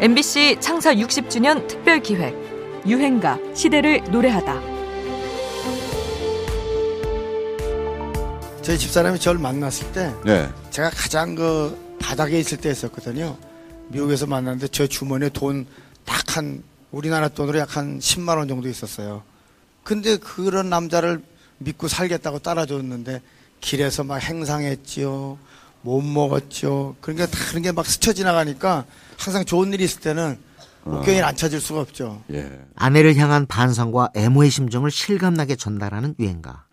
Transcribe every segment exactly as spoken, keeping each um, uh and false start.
엠비씨 창사 육십 주년 특별기획 유행가 시대를 노래하다. 저희 집사람이 저를 만났을 때 네. 제가 가장 그 바닥에 있을 때 했었거든요. 미국에서 만났는데 저 주머니에 돈 딱 한 우리나라 돈으로 약 한 십만 원 정도 있었어요. 근데 그런 남자를 믿고 살겠다고 따라줬는데 길에서 막 행상했지요. 못 먹었죠. 그러니까 다른 게 막 스쳐 지나가니까 항상 좋은 일이 있을 때는 옥경이를 안 찾을 수가 없죠. 예. 아내를 향한 반성과 애모의 심정을 실감나게 전달하는 유행가.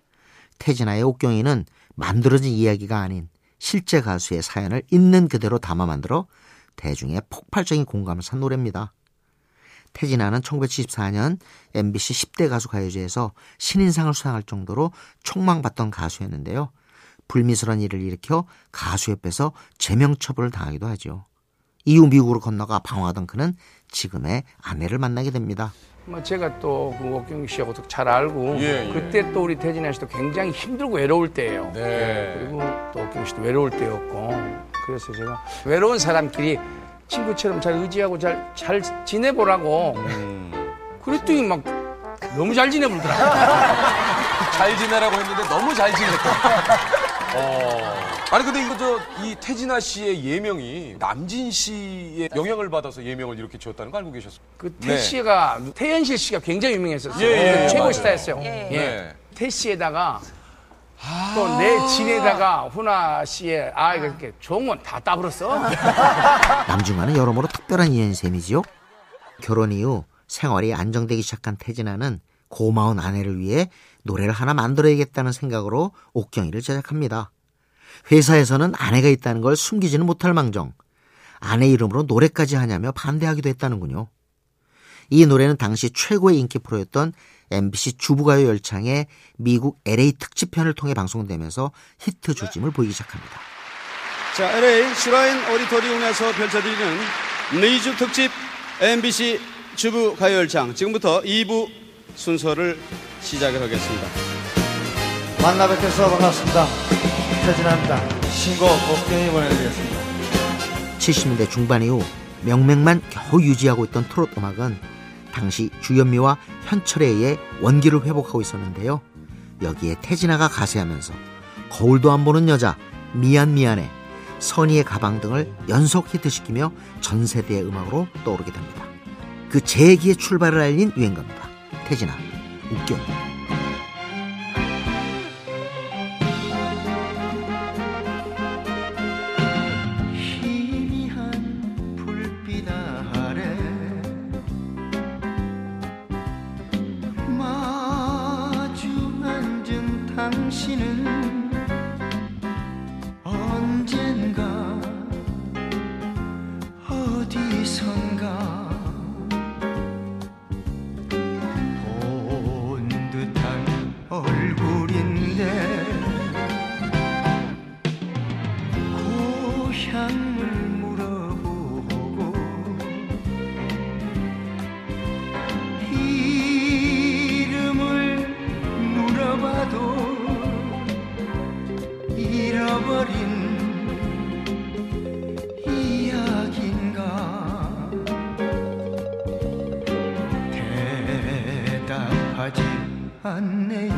태진아의 옥경이는 만들어진 이야기가 아닌 실제 가수의 사연을 있는 그대로 담아 만들어 대중의 폭발적인 공감을 산 노래입니다. 태진아는 천구백칠십사 년 엠비씨 십 대 가수 가요제에서 신인상을 수상할 정도로 촉망받던 가수였는데요. 불미스러운 일을 일으켜 가수협회에서 제명처벌을 당하기도 하죠. 이후 미국으로 건너가 방황하던 그는 지금의 아내를 만나게 됩니다. 뭐 제가 또 옥경이 씨하고 잘 알고 예, 예. 그때 또 우리 태진아 씨도 굉장히 힘들고 외로울 때예요. 네. 그리고 또 옥경이 씨도 외로울 때였고 그래서 제가 외로운 사람끼리 친구처럼 잘 의지하고 잘, 잘 지내보라고 음. 그랬더니 막 너무 잘 지내보더라고요. 잘 지내라고 했는데 너무 잘 지냈다. 어. 아니 근데 이거 저 이 태진아 씨의 예명이 남진 씨의 영향을 받아서 예명을 이렇게 지었다는 거 알고 계셨어요? 그 태 네. 씨가 태연실 씨가 굉장히 유명했었어요. 예, 예, 최고 맞아요. 스타였어요. 예. 예. 네. 태 씨에다가 아~ 또 내 진에다가 호나 씨의 아 이렇게 종은 다 따버렸어. 남중아는 여러모로 특별한 인연셈이지요. 결혼 이후 생활이 안정되기 시작한 태진아는 고마운 아내를 위해 노래를 하나 만들어야겠다는 생각으로 옥경이를 제작합니다. 회사에서는 아내가 있다는 걸 숨기지는 못할 망정 아내 이름으로 노래까지 하냐며 반대하기도 했다는군요. 이 노래는 당시 최고의 인기 프로였던 엠비씨 주부가요 열창의 미국 엘에이 특집편을 통해 방송되면서 히트 조짐을 보이기 시작합니다. 자, 엘에이 슈라인 오디토리움에서 펼쳐드리는 네 주 특집 엠비씨 주부가요 열창 지금부터 이 부 순서를 시작을 하겠습니다. 만나 뵙겠습니다. 반갑습니다. 태진아입니다. 신곡 옥경이 보내드리겠습니다. 칠십 년대 중반 이후 명맥만 겨우 유지하고 있던 트롯 음악은 당시 주현미와 현철에 의해 원기를 회복하고 있었는데요. 여기에 태진아가 가세하면서 거울도 안 보는 여자, 미안 미안해, 선의의 가방 등을 연속 히트시키며 전 세대의 음악으로 떠오르게 됩니다. 그 재기의 출발을 알린 유행가입니다. 태진아, 웃겨. 희미한 불빛 아래 마주 앉은 당신은 언젠가 어디선가 고향을 물어보고 이름을 물어봐도 잃어버린 이야기인가 대답하지 않네요.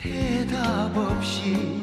대답 없이